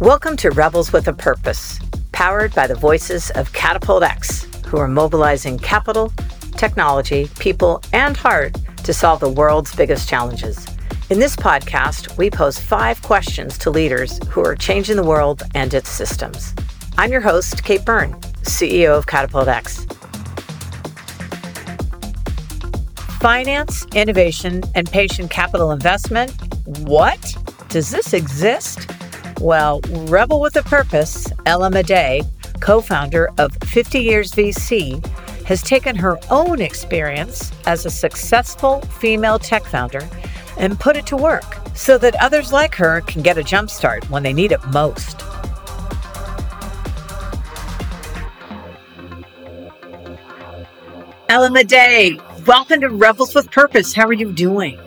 Welcome to Rebels with a Purpose, powered by the voices of Catapult X, who are mobilizing capital, technology, people, and heart to solve the world's biggest challenges. In this podcast, we pose 5 questions to leaders who are changing the world and its systems. I'm your host, Kate Byrne, CEO of Catapult X. Finance, innovation, and patient capital investment. What? Does this exist? Well, Rebel with a Purpose, Ella Madej, co-founder of 50 Years VC, has taken her own experience as a successful female tech founder and put it to work so that others like her can get a jump start when they need it most. Ella Madej, welcome to Rebels with Purpose. How are you doing?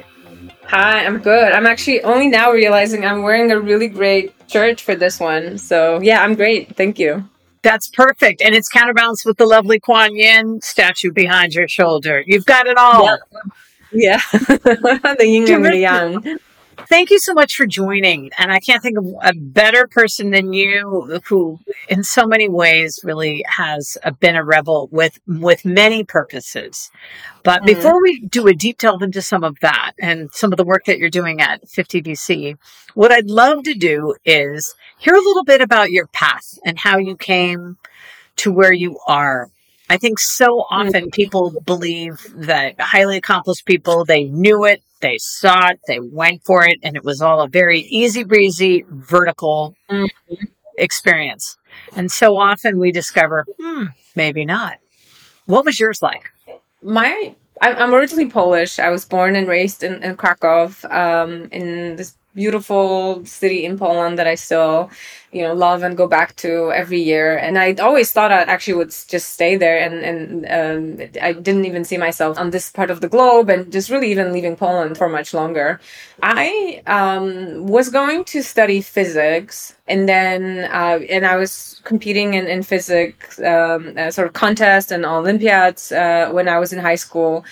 Hi, I'm good. I'm actually only now realizing I'm wearing a really great shirt for this one. So yeah, I'm great. Thank you. That's perfect. And it's counterbalanced with the lovely Kuan Yin statue behind your shoulder. You've got it all. Yeah. The yin and the yang. Thank you so much for joining. And I can't think of a better person than you who in so many ways really has been a rebel with many purposes. But before we do a deep delve into some of that and some of the work that you're doing at 50 VC, what I'd love to do is hear a little bit about your path and how you came to where you are. I think so often people believe that highly accomplished people, they knew it, they saw it, they went for it, and it was all a very easy breezy, vertical experience. And so often we discover, maybe not. What was yours like? I'm originally Polish. I was born and raised in Krakow, in this beautiful city in Poland that I still, love and go back to every year. And I always thought I actually would just stay there. And I didn't even see myself on this part of the globe and just really even leaving Poland for much longer. I was going to study physics. And then I was competing in physics, sort of contests and Olympiads when I was in high school.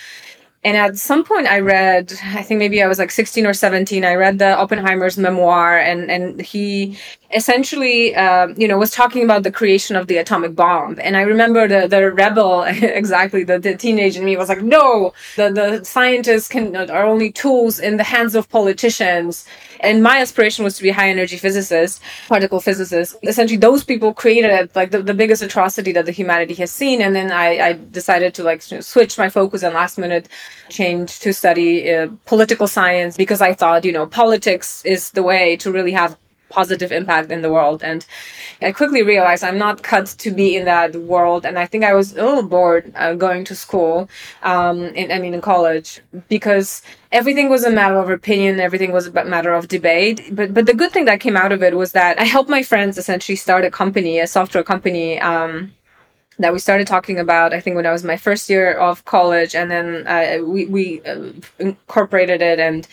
And at some point I read, I think maybe I was like 16 or 17, I read the Oppenheimer's memoir, and he essentially, was talking about the creation of the atomic bomb. And I remember the rebel, exactly, the teenage in me was like, no, the scientists are only tools in the hands of politicians. And my aspiration was to be high energy physicist, particle physicist. Essentially, those people created like the biggest atrocity that the humanity has seen. And then I decided to switch my focus and last minute change to study political science because I thought, politics is the way to really have positive impact in the world. And I quickly realized I'm not cut to be in that world. And I think I was a little bored going to school, in college, because everything was a matter of opinion. Everything was a matter of debate. But the good thing that came out of it was that I helped my friends essentially start a company, a software company, that we started talking about, I think, when I was my first year of college. And then we incorporated it, and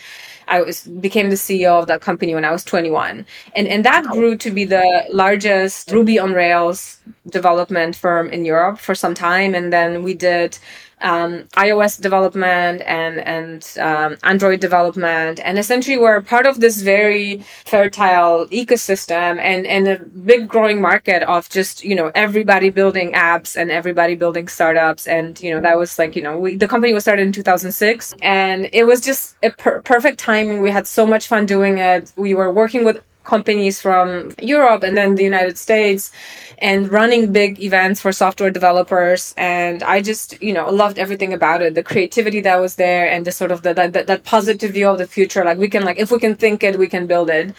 I became the CEO of that company when I was 21. And that grew to be the largest Ruby on Rails development firm in Europe for some time. And then we did iOS development and Android development. And essentially we're part of this very fertile ecosystem and a big growing market of just, everybody building apps and everybody building startups. And, that was the company was started in 2006, and it was just a perfect timing. We had so much fun doing it. We were working with companies from Europe and then the United States and running big events for software developers. And I just, loved everything about it, the creativity that was there and the sort of that positive view of the future. Like we can, if we can think it, we can build it.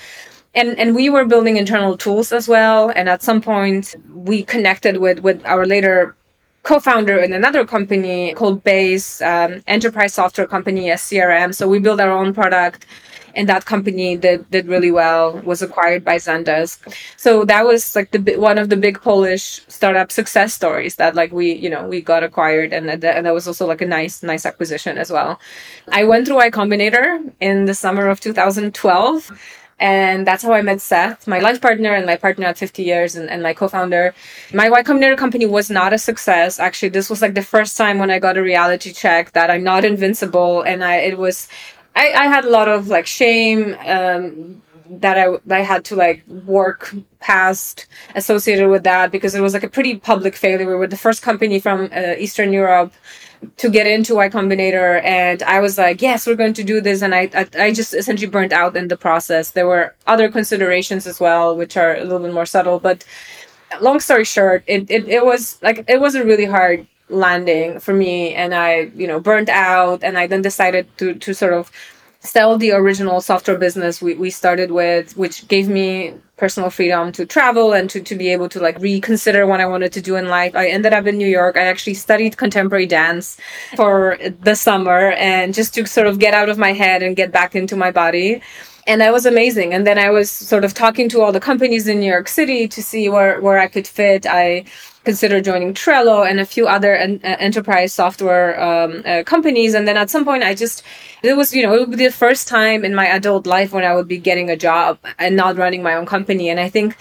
And we were building internal tools as well. And at some point we connected with our later co-founder in another company called Base, enterprise software company, as CRM. So we built our own product. And that company that did really well was acquired by Zendesk. So that was one of the big Polish startup success stories that we got acquired. And that was also a nice acquisition as well. I went through Y Combinator in the summer of 2012. And that's how I met Seth, my life partner and my partner at 50 Years and my co-founder. My Y Combinator company was not a success. Actually, this was the first time when I got a reality check that I'm not invincible. And I had a lot of shame, that I had to like work past associated with that, because it was like a pretty public failure. We were the first company from Eastern Europe to get into Y Combinator, and I was like, yes, we're going to do this, and I just essentially burnt out in the process. There were other considerations as well, which are a little bit more subtle, but long story short, it was a really hard landing for me, and I, you know, burnt out, and I then decided to sort of sell the original software business we started with, which gave me personal freedom to travel and to be able to like reconsider what I wanted to do in life. I ended up in New York. I actually studied contemporary dance for the summer, and just to sort of get out of my head and get back into my body. And that was amazing. And then I was sort of talking to all the companies in New York City to see where I could fit. I considered joining Trello and a few other enterprise software companies. And then at some point, it would be the first time in my adult life when I would be getting a job and not running my own company. And I think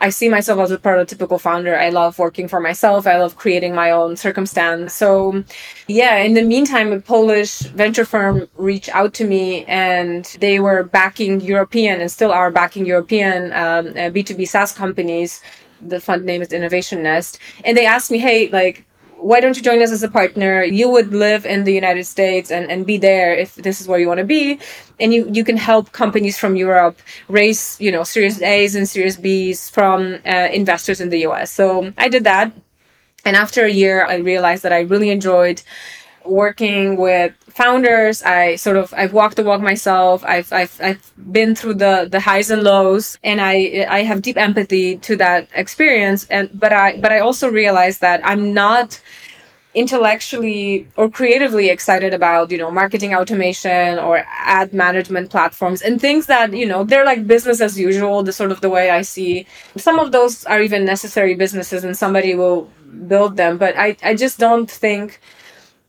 I see myself as a prototypical founder. I love working for myself. I love creating my own circumstance. So yeah, in the meantime, a Polish venture firm reached out to me, and they were backing European and still are backing European B2B SaaS companies. The fund name is Innovation Nest. And they asked me, hey, like, why don't you join us as a partner? You would live in the United States and be there if this is where you want to be. And you can help companies from Europe raise, you know, Series A's and Series B's from investors in the US. So I did that. And after a year, I realized that I really enjoyed working with founders. I've walked the walk myself. I've been through the highs and lows, and I have deep empathy to that experience. But I also realized that I'm not intellectually or creatively excited about, you know, marketing automation or ad management platforms and things that, you know, they're like business as usual, the sort of the way I see. Some of those are even necessary businesses and somebody will build them. But I just don't think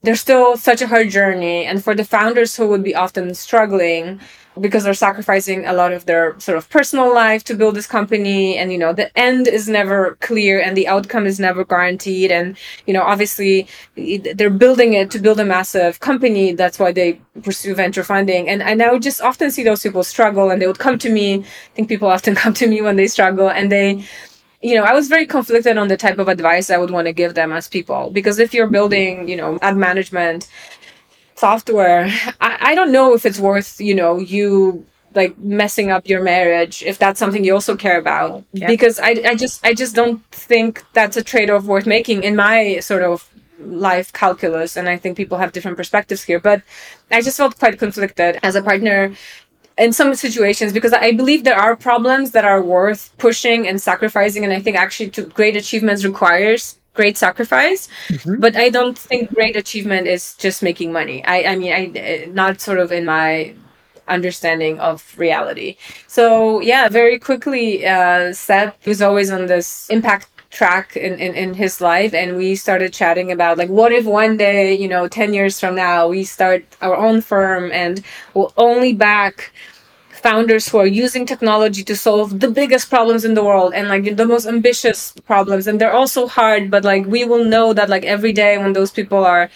there's still such a hard journey. And for the founders who would be often struggling because they're sacrificing a lot of their sort of personal life to build this company. And, you know, the end is never clear and the outcome is never guaranteed. And, you know, obviously they're building it to build a massive company. That's why they pursue venture funding. And I would just often see those people struggle, and they would come to me. I think people often come to me when they struggle, and they, you know, I was very conflicted on the type of advice I would want to give them as people, because if you're building, you know, ad management software, I don't know if it's worth, you know, you like messing up your marriage if that's something you also care about, yeah. Because I just don't think that's a trade-off worth making in my sort of life calculus. And I think people have different perspectives here, but I just felt quite conflicted as a partner in some situations, because I believe there are problems that are worth pushing and sacrificing. And I think actually great achievements requires great sacrifice, mm-hmm. But I don't think great achievement is just making money. I mean, not sort of in my understanding of reality. So yeah, very quickly, Seth was always on this impact track in his life, and we started chatting about like, what if one day, you know, 10 years from now we start our own firm and we'll only back founders who are using technology to solve the biggest problems in the world and like the most ambitious problems, and they're also hard, but like we will know that like every day when those people are,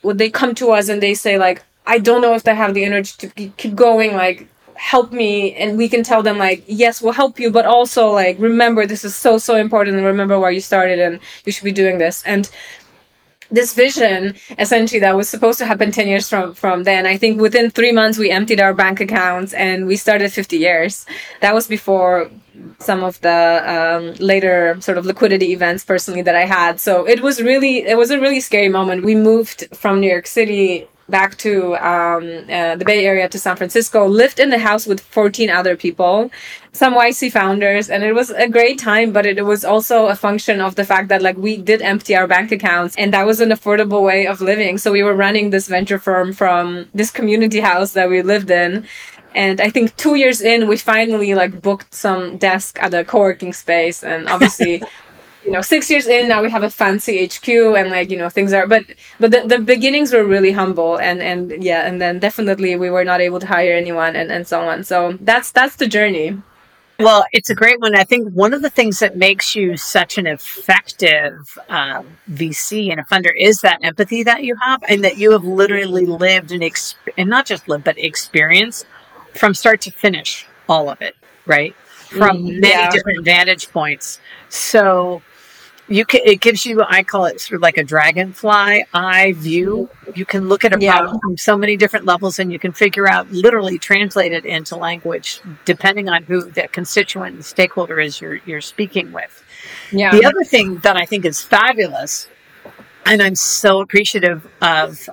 when they come to us and they say like, I don't know if they have the energy to keep going, like help me, and we can tell them like, yes, we'll help you, but also like, remember this is so important, and remember why you started and you should be doing this. And this vision essentially that was supposed to happen 10 years from then, I think within 3 months we emptied our bank accounts and we started 50 years. That was before some of the later sort of liquidity events personally that I had. So it was a really scary moment. We moved from New York City back to the Bay Area to San Francisco, lived in the house with 14 other people, some YC founders, and it was a great time, but it was also a function of the fact that like we did empty our bank accounts, and that was an affordable way of living. So we were running this venture firm from this community house that we lived in. And I think 2 years in, we finally like booked some desk at a co-working space, and obviously you know, 6 years in, now we have a fancy HQ and like, you know, things are, but the beginnings were really humble and yeah. And then definitely we were not able to hire anyone and so on. So that's the journey. Well, it's a great one. I think one of the things that makes you such an effective VC and a funder is that empathy that you have, and that you have literally lived and not just lived, but experienced from start to finish all of it. right? From many different vantage points. So you can, it gives you, I call it sort of like a dragonfly eye view. You can look at a problem from so many different levels, and you can figure out, literally translate it into language, depending on who the constituent and stakeholder is you're speaking with. Yeah. The other thing that I think is fabulous, and I'm so appreciative of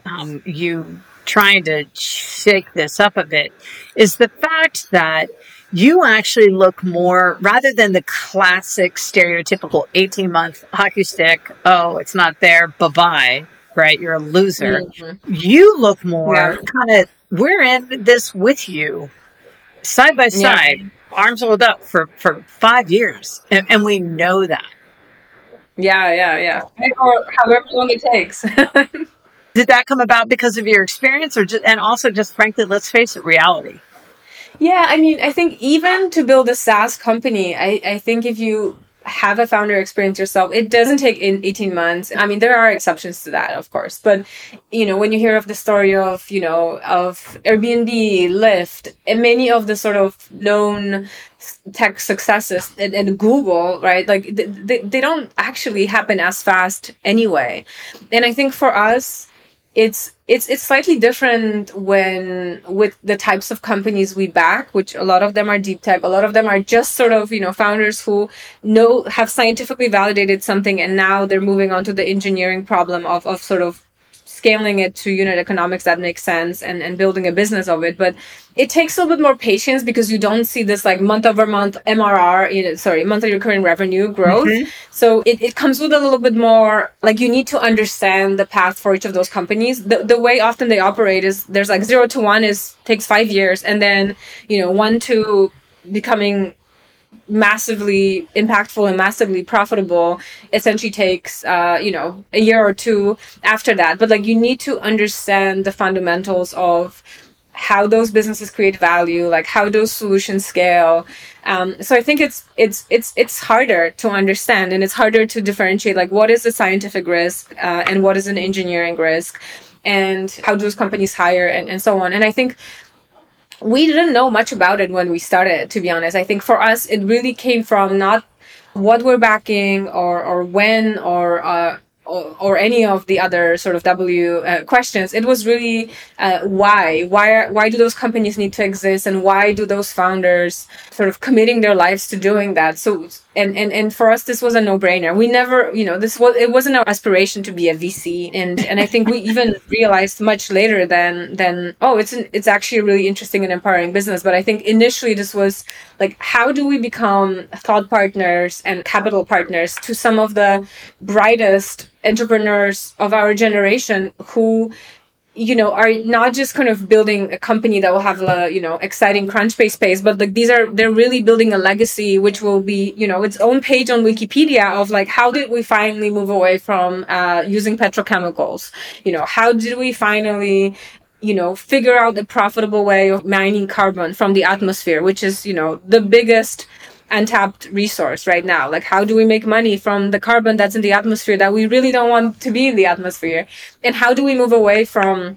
you trying to shake this up a bit, is the fact that you actually look more, rather than the classic stereotypical 18-month hockey stick, oh, it's not there, bye-bye, right? You're a loser. Mm-hmm. You look more kind of, we're in this with you, side by side, arms rolled up for 5 years. And we know that. Or however long it takes. Did that come about because of your experience, or just, and also just frankly, let's face it, reality? Yeah, I mean, I think even to build a SaaS company, I think if you have a founder experience yourself, it doesn't take in 18 months. I mean, there are exceptions to that, of course. But, you know, when you hear of the story of, you know, of Airbnb, Lyft, and many of the sort of known tech successes and Google, right? Like they don't actually happen as fast anyway. And I think for us, it's slightly different when with the types of companies we back, which a lot of them are deep tech, a lot of them are just sort of, you know, founders who know, have scientifically validated something, and now they're moving on to the engineering problem of sort of scaling it to unit economics that makes sense and building a business of it. But it takes a little bit more patience because you don't see this like month over month MRR, you know, monthly recurring revenue growth. Mm-hmm. So it comes with a little bit more, like you need to understand the path for each of those companies. The way often they operate is there's like 0 to 1 is takes 5 years, and then, you know, 1 to becoming massively impactful and massively profitable essentially takes a year or two after that. But like you need to understand the fundamentals of how those businesses create value, like how those solutions scale. So I think it's harder to understand, and it's harder to differentiate like what is a scientific risk and what is an engineering risk, and how those companies hire and so on. And I think we didn't know much about it when we started, to be honest. I think for us, it really came from not what we're backing or when or any of the other sort of questions. It was really why? Why do those companies need to exist, and why do those founders sort of committing their lives to doing that? So and for us, this was a no-brainer. We never, you know, it wasn't our aspiration to be a VC, and I think we even realized much later than it's actually a really interesting and empowering business. But I think initially this was like, how do we become thought partners and capital partners to some of the brightest entrepreneurs of our generation who, you know, are not just kind of building a company that will have a, you know, exciting crunch-based space, but like they're really building a legacy, which will be, you know, its own page on Wikipedia of like, how did we finally move away from using petrochemicals? You know, how did we finally, you know, figure out a profitable way of mining carbon from the atmosphere, which is, you know, the biggest untapped resource right now. Like, how do we make money from the carbon that's in the atmosphere that we really don't want to be in the atmosphere? And how do we move away from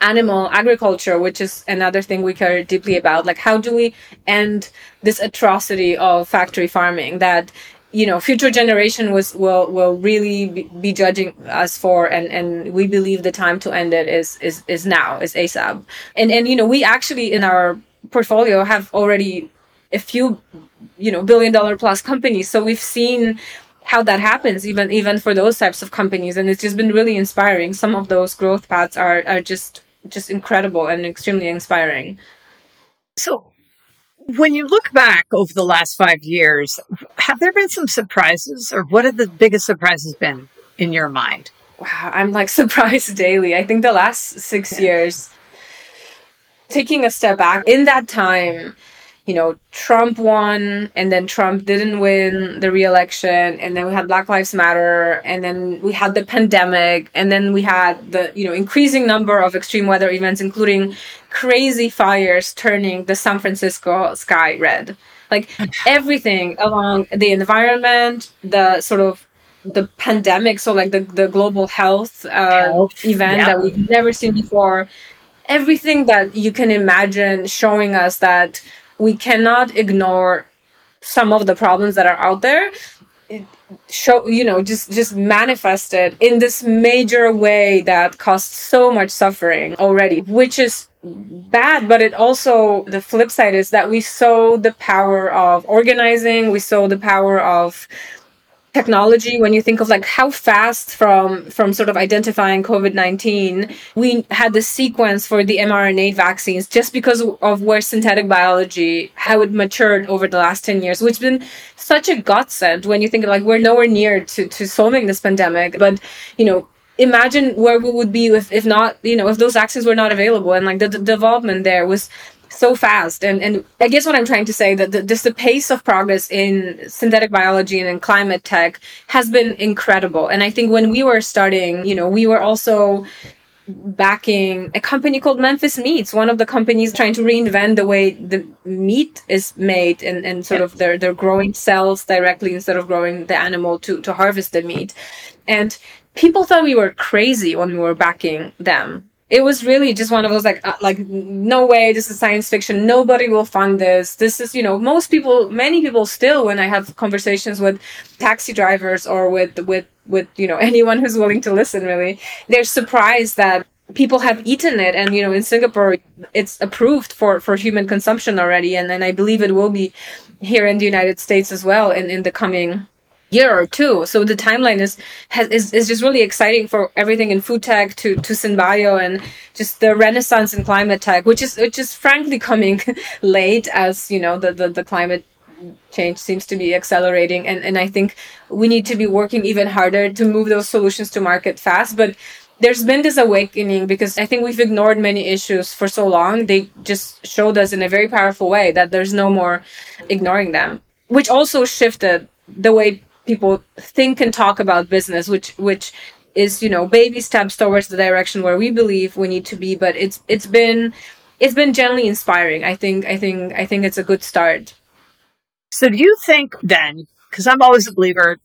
animal agriculture, which is another thing we care deeply about? Like, how do we end this atrocity of factory farming that, you know, future generation will really be judging us for, and we believe the time to end it is now, is ASAP. And you know, we actually in our portfolio have already a few, you know, billion-dollar plus companies. So we've seen how that happens, even for those types of companies, and it's just been really inspiring. Some of those growth paths are just incredible and extremely inspiring. So, when you look back over the last 5 years, have there been some surprises, or what have the biggest surprises been in your mind? Wow, I'm like surprised daily. I think the last 6 years, taking a step back in that time. You know, Trump won, and then Trump didn't win the re-election, and then we had Black Lives Matter, and then we had the pandemic, and then we had the, you know, increasing number of extreme weather events, including crazy fires turning the San Francisco sky red. Like everything along the environment, the sort of the pandemic, so like the global health event that we've never seen before, everything that you can imagine showing us that we cannot ignore some of the problems that are out there. Just manifested in this major way that caused so much suffering already, which is bad. But it also, the flip side is that we saw the power of organizing. We saw the power of technology. When you think of like how fast from sort of identifying COVID-19, we had the sequence for the mRNA vaccines just because of where synthetic biology, how it matured over the last 10 years, which has been such a godsend when you think of like we're nowhere near to solving this pandemic. But, you know, imagine where we would be if not, you know, if those vaccines were not available, and like the development there was so fast. And I guess what I'm trying to say that just the pace of progress in synthetic biology and in climate tech has been incredible. And I think when we were starting, you know, we were also backing a company called Memphis Meats, one of the companies trying to reinvent the way the meat is made and sort of they're growing cells directly instead of growing the animal to harvest the meat. And people thought we were crazy when we were backing them. It was really just one of those like no way, this is science fiction. Nobody will fund this. This is, you know, many people still, when I have conversations with taxi drivers or with you know, anyone who's willing to listen, really, they're surprised that people have eaten it. And, you know, in Singapore, it's approved for human consumption already. And then I believe it will be here in the United States as well in the coming year or two. So the timeline is just really exciting for everything in food tech to synbio and just the renaissance in climate tech, which is frankly coming late, as you know, the climate change seems to be accelerating. And I think we need to be working even harder to move those solutions to market fast. But there's been this awakening because I think we've ignored many issues for so long. They just showed us in a very powerful way that there's no more ignoring them, which also shifted the way people think and talk about business, which is, you know, baby steps towards the direction where we believe we need to be. But it's been generally inspiring. I think it's a good start. So do you think then, because I'm always a believer,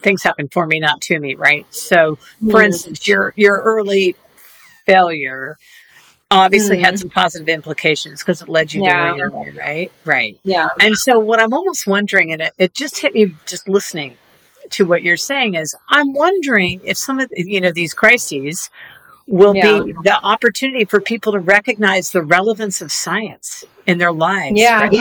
things happen for me, not to me, right? So for instance, your early failure obviously had some positive implications because it led you to where you were, right? Right. Yeah. And so what I'm almost wondering, and it just hit me just listening to what you're saying, is I'm wondering if some of, you know, these crises will be the opportunity for people to recognize the relevance of science in their lives. Yeah. Right?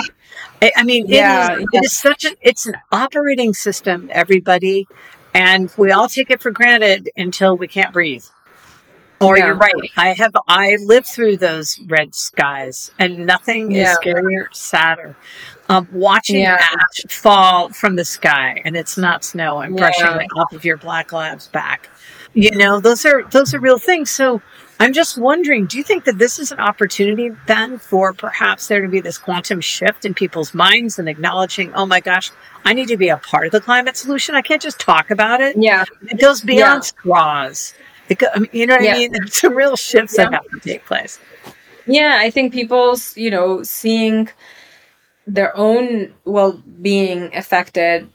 I mean, it is such it's an operating system, everybody. And we all take it for granted until we can't breathe. Or you're right. I lived through those red skies, and nothing is scarier, sadder. Watching ash fall from the sky, and it's not snow, and brushing it off of your black lab's back. You know, those are real things. So I'm just wondering, do you think that this is an opportunity then for perhaps there to be this quantum shift in people's minds and acknowledging, oh my gosh, I need to be a part of the climate solution. I can't just talk about it. Yeah, it goes beyond straws. You know what I mean? It's a real shift that have to take place. Yeah, I think people's, you know, seeing their own well-being affected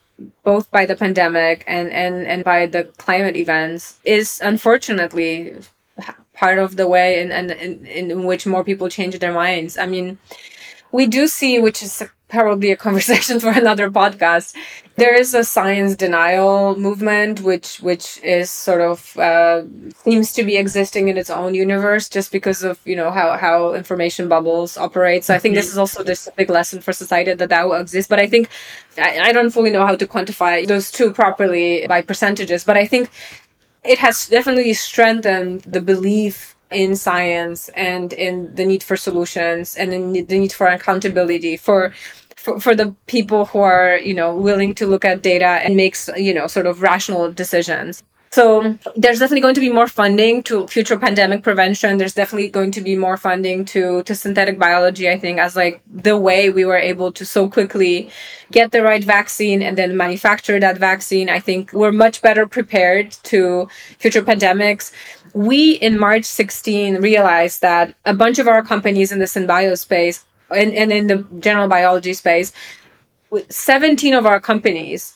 both by the pandemic and by the climate events is unfortunately part of the way in which more people change their minds. I mean, we do see, which is probably a conversation for another podcast, there is a science denial movement, which is sort of seems to be existing in its own universe just because of, you know, how information bubbles operate. So I think this is also this big lesson for society that will exist. But I think I don't fully know how to quantify those two properly by percentages. But I think it has definitely strengthened the belief in science and in the need for solutions and in the need for accountability for the people who are, you know, willing to look at data and make, you know, sort of rational decisions. So there's definitely going to be more funding to future pandemic prevention. There's definitely going to be more funding to synthetic biology, I think, as like the way we were able to so quickly get the right vaccine and then manufacture that vaccine. I think we're much better prepared to future pandemics. We, in March 16, realized that a bunch of our companies in the synbio space and in the general biology space, 17 of our companies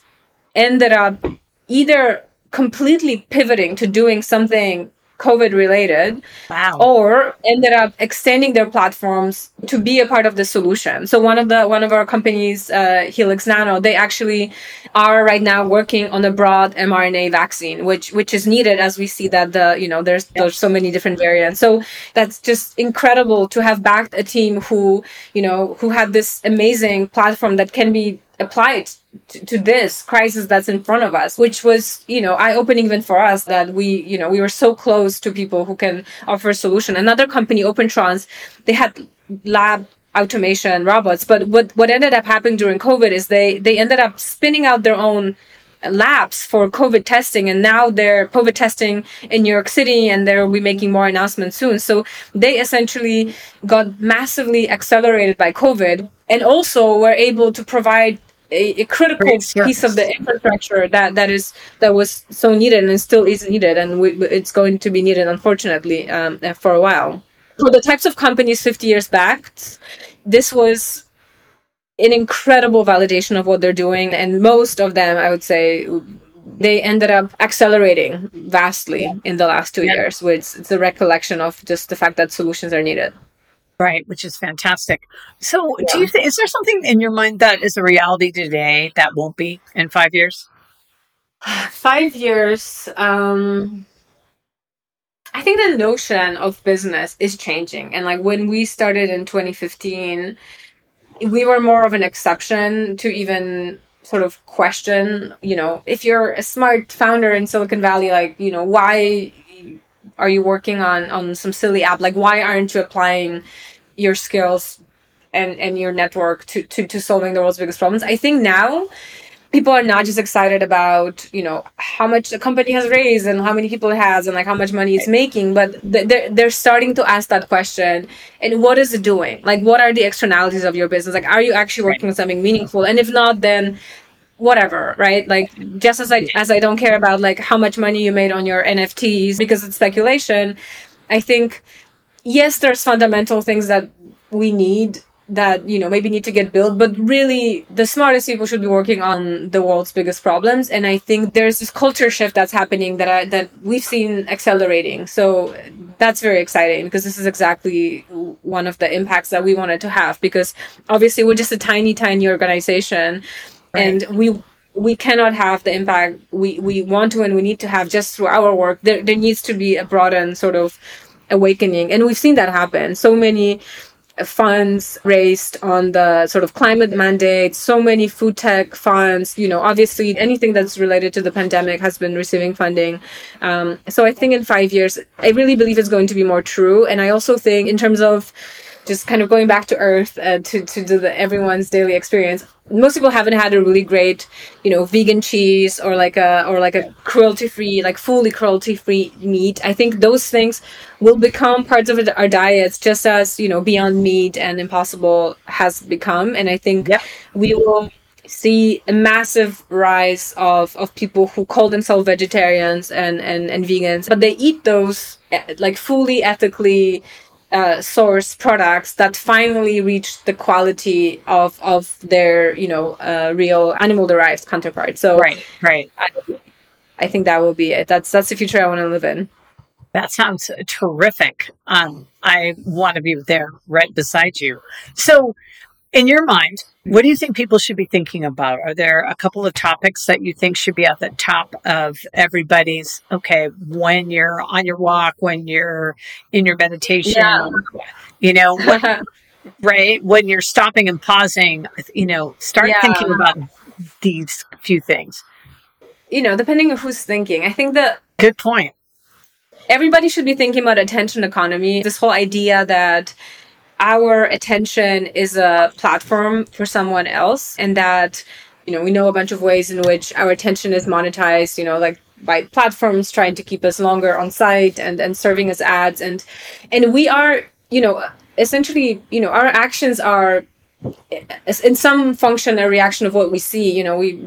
ended up either completely pivoting to doing something COVID related, wow, or ended up extending their platforms to be a part of the solution. So one of our companies, Helix Nano, they actually are right now working on a broad mRNA vaccine, which is needed as we see that there's so many different variants. So that's just incredible to have backed a team who had this amazing platform that can be applied to this crisis that's in front of us, which was, eye-opening even for us that we were so close to people who can offer a solution. Another company, Opentrons, they had lab automation robots, but what ended up happening during COVID is they ended up spinning out their own labs for COVID testing, and now they're COVID testing in New York City, and they'll be making more announcements soon. So they essentially got massively accelerated by COVID, and also were able to provide a critical piece of the infrastructure that was so needed and still is needed, and it's going to be needed, unfortunately, for a while. For the types of companies 50 years back, this was an incredible validation of what they're doing, and most of them, I would say, they ended up accelerating vastly in the last 2 years, which it's a recollection of just the fact that solutions are needed. Right, which is fantastic. So do you think, is there something in your mind that is a reality today that won't be in 5 years? 5 years, I think the notion of business is changing. And like when we started in 2015, we were more of an exception to even sort of question, if you're a smart founder in Silicon Valley, why are you working on some silly app? Like, why aren't you applying your skills and your network to solving the world's biggest problems? I think now people are not just excited about, how much the company has raised and how many people it has and like how much money it's making, but they're starting to ask that question. And what is it doing? Like, what are the externalities of your business? Like, are you actually working on something meaningful? And if not, then whatever, right? Like, just as I don't care about like how much money you made on your NFTs because it's speculation. I think, yes, there's fundamental things that we need that, maybe need to get built, but really the smartest people should be working on the world's biggest problems. And I think there's this culture shift that's happening that we've seen accelerating. So that's very exciting because this is exactly one of the impacts that we wanted to have, because obviously we're just a tiny, tiny organization. And we cannot have the impact we want to and we need to have just through our work. There needs to be a broadened sort of awakening. And we've seen that happen. So many funds raised on the sort of climate mandate, so many food tech funds, obviously anything that's related to the pandemic has been receiving funding. So I think in 5 years, I really believe it's going to be more true. And I also think in terms of just kind of going back to earth to do everyone's daily experience. Most people haven't had a really great, vegan cheese or like a cruelty-free, like fully cruelty-free meat. I think those things will become parts of our diets, just as, Beyond Meat and Impossible has become. And I think we will see a massive rise of people who call themselves vegetarians and vegans, but they eat those like fully ethically source products that finally reach the quality of their real animal derived counterpart. So right. I think that will be it. That's the future I want to live in. That sounds terrific. I want to be there right beside you. So in your mind, what do you think people should be thinking about? Are there a couple of topics that you think should be at the top of everybody's, when you're on your walk, when you're in your meditation, when you're stopping and pausing, start thinking about these few things. Depending on who's thinking, I think that... Good point. Everybody should be thinking about attention economy. This whole idea that our attention is a platform for someone else, and that, we know a bunch of ways in which our attention is monetized, like by platforms trying to keep us longer on site and serving as ads. And we are, essentially, our actions are in some function, a reaction of what we see. We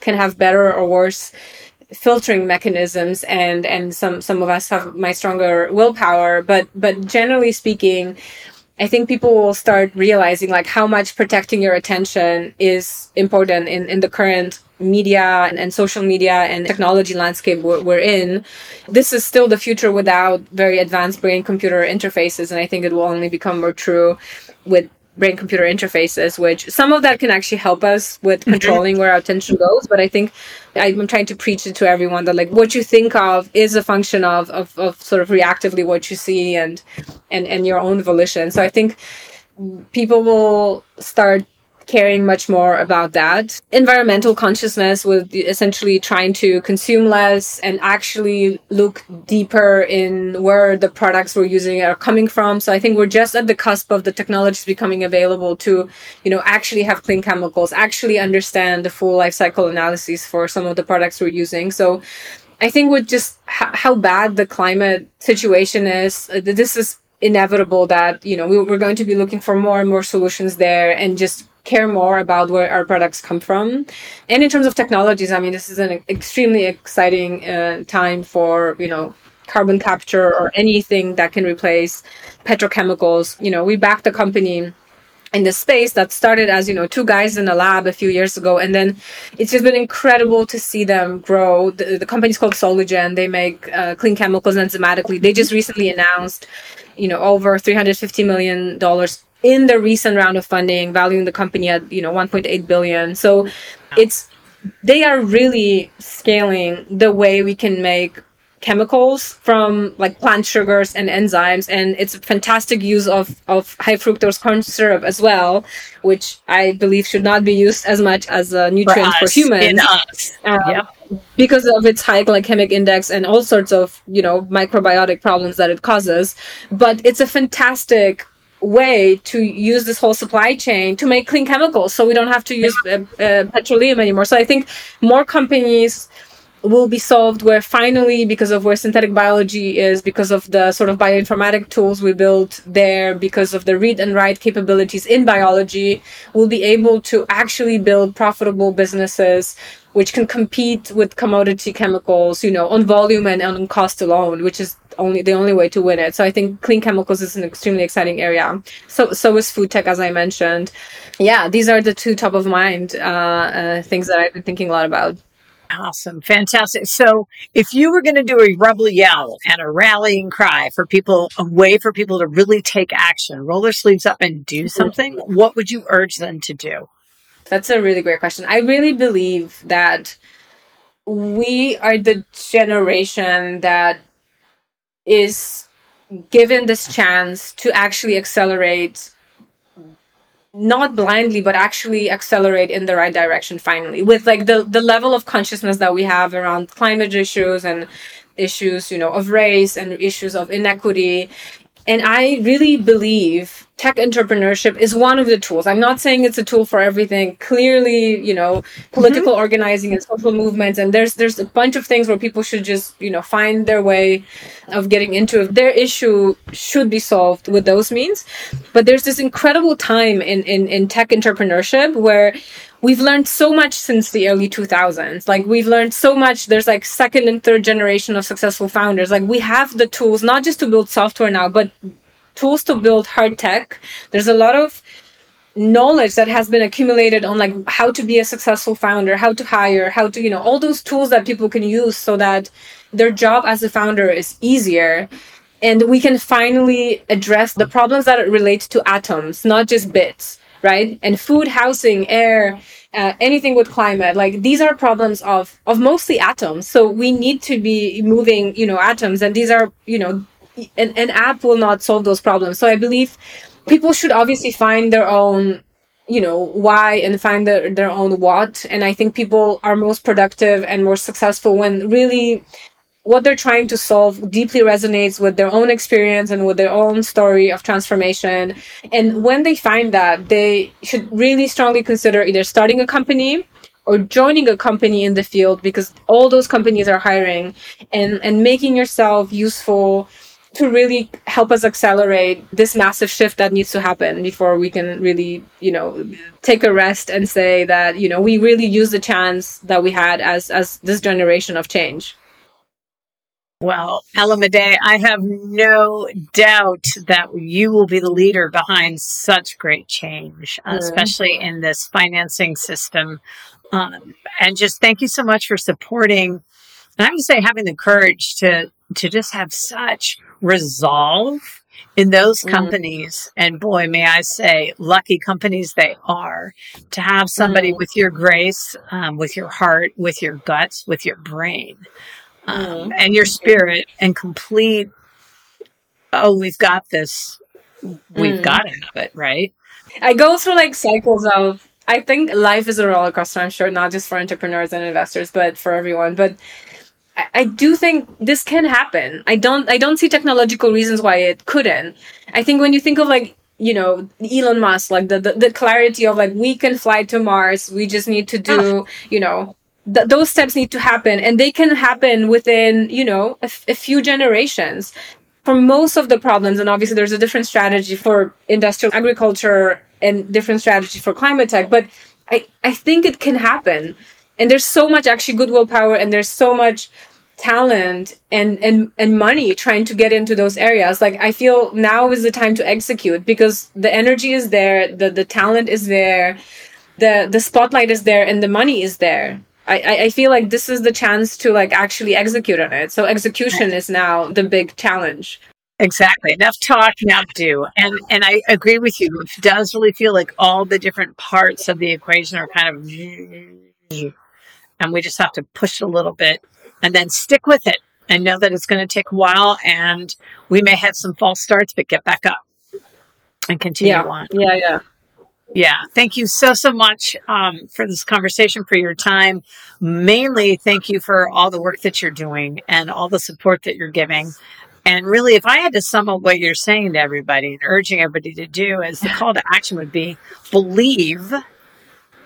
can have better or worse filtering mechanisms, and some of us have stronger willpower, but generally speaking, I think people will start realizing like how much protecting your attention is important in the current media and social media and technology landscape we're in, this is still the future without very advanced brain-computer interfaces. And I think it will only become more true with brain-computer interfaces, which some of that can actually help us with controlling where our attention goes. But I think I'm trying to preach it to everyone that, like, what you think of is a function of sort of reactively what you see and your own volition. So I think people will start caring much more about that. Environmental consciousness with essentially trying to consume less and actually look deeper in where the products we're using are coming from. So I think we're just at the cusp of the technologies becoming available to, you know, actually have clean chemicals, actually understand the full life cycle analyses for some of the products we're using. So I think with just how bad the climate situation is, this is inevitable that, you know, we're going to be looking for more and more solutions there and just care more about where our products come from. And in terms of technologies, I mean, this is an extremely exciting time for, you know, carbon capture or anything that can replace petrochemicals. You know, we backed a company in this space that started as, you know, two guys in a lab a few years ago. And then it's just been incredible to see them grow. The company's called Solugen. They make clean chemicals enzymatically. They just recently announced, you know, over $350 million in the recent round of funding, valuing the company at, you know, 1.8 billion. So they are really scaling the way we can make chemicals from like plant sugars and enzymes. And it's a fantastic use of high fructose corn syrup as well, which I believe should not be used as much as a nutrient for humans. Because of its high glycemic index and all sorts of, you know, microbiotic problems that it causes. But it's a fantastic way to use this whole supply chain to make clean chemicals, so we don't have to use petroleum anymore. So I think more companies will be solved where finally, because of where synthetic biology is, because of the sort of bioinformatic tools we built there, because of the read and write capabilities in biology, we'll be able to actually build profitable businesses which can compete with commodity chemicals, you know, on volume and on cost alone, which is the only way to win it. So I think clean chemicals is an extremely exciting area. So is food tech, as I mentioned. Yeah, these are the two top of mind things that I've been thinking a lot about. Awesome. Fantastic. So if you were going to do a rebel yell and a rallying cry for people, a way for people to really take action, roll their sleeves up and do something, what would you urge them to do? That's a really great question. I really believe that we are the generation that is given this chance to actually accelerate, not blindly, but actually accelerate in the right direction finally, with like the level of consciousness that we have around climate issues and issues, you know, of race and issues of inequity. And I really believe tech entrepreneurship is one of the tools. I'm not saying it's a tool for everything. Clearly, you know, political organizing and social movements, and there's a bunch of things where people should just, you know, find their way of getting into it. Their issue should be solved with those means. But there's this incredible time in tech entrepreneurship where we've learned so much since the early 2000s. Like, we've learned so much. There's like second and third generation of successful founders. Like, we have the tools, not just to build software now, but tools to build hard tech. There's a lot of knowledge that has been accumulated on like how to be a successful founder, how to hire, how to, you know, all those tools that people can use so that their job as a founder is easier. And we can finally address the problems that relate to atoms, not just bits. Right? And food, housing, air, anything with climate, like these are problems of mostly atoms. So we need to be moving, you know, atoms, and these are, you know, an app will not solve those problems. So I believe people should obviously find their own, you know, why and find their own what. And I think people are most productive and more successful when really what they're trying to solve deeply resonates with their own experience and with their own story of transformation. And when they find that, they should really strongly consider either starting a company or joining a company in the field, because all those companies are hiring, and making yourself useful to really help us accelerate this massive shift that needs to happen before we can really, you know, take a rest and say that, you know, we really use the chance that we had as this generation of change. Well, Ella Madej, I have no doubt that you will be the leader behind such great change, especially in this financing system. And just thank you so much for supporting. And I would say having the courage to just have such resolve in those companies. And boy, may I say, lucky companies they are to have somebody with your grace, with your heart, with your guts, with your brain. And your spirit and complete, we've got this, we've got to have it, right? I go through like cycles of, I think life is a roller coaster, I'm sure, not just for entrepreneurs and investors, but for everyone. But I do think this can happen. I don't see technological reasons why it couldn't. I think when you think of like, you know, Elon Musk, like the clarity of like, we can fly to Mars, we just need to do, you know, those steps need to happen, and they can happen within, you know, a few generations for most of the problems. And obviously there's a different strategy for industrial agriculture and different strategy for climate tech, but I think it can happen. And there's so much actually good willpower, and there's so much talent and money trying to get into those areas. Like, I feel now is the time to execute, because the energy is there, the talent is there, the spotlight is there, and the money is there. I feel like this is the chance to like actually execute on it. So execution is now the big challenge. Exactly. Enough talk, now do. And I agree with you. It does really feel like all the different parts of the equation are kind of, and we just have to push a little bit and then stick with it and know that it's going to take a while, and we may have some false starts, but get back up and continue on. Yeah. Thank you so much for this conversation, for your time. Mainly, thank you for all the work that you're doing and all the support that you're giving. And really, if I had to sum up what you're saying to everybody and urging everybody to do, is the call to action would be believe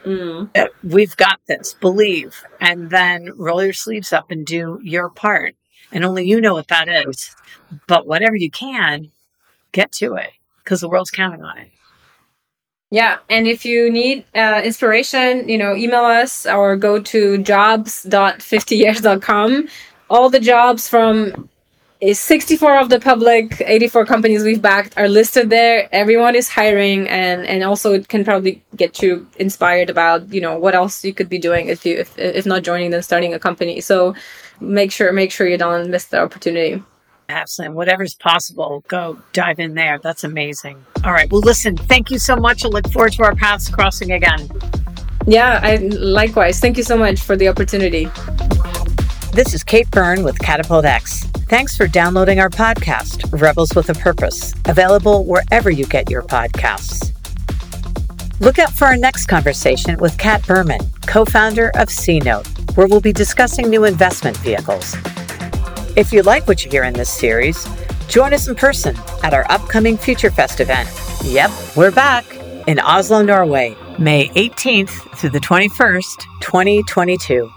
that we've got this, believe, and then roll your sleeves up and do your part. And only you know what that is. But whatever you can, get to it, because the world's counting on it. Yeah. And if you need inspiration, you know, email us or go to jobs.50years.com. All the jobs from 64 of the public, 84 companies we've backed are listed there. Everyone is hiring, and also it can probably get you inspired about, you know, what else you could be doing if not joining them, starting a company. So make sure you don't miss the opportunity. Absolutely. Whatever's possible, go dive in there. That's amazing. All right. Well, listen, thank you so much. I look forward to our paths crossing again. Yeah, likewise. Thank you so much for the opportunity. This is Kate Byrne with Catapult X. Thanks for downloading our podcast, Rebels with a Purpose, available wherever you get your podcasts. Look out for our next conversation with Kat Berman, co-founder of C-Note, where we'll be discussing new investment vehicles. If you like what you hear in this series, join us in person at our upcoming FutureFest event. Yep, we're back in Oslo, Norway, May 18th through the 21st, 2022.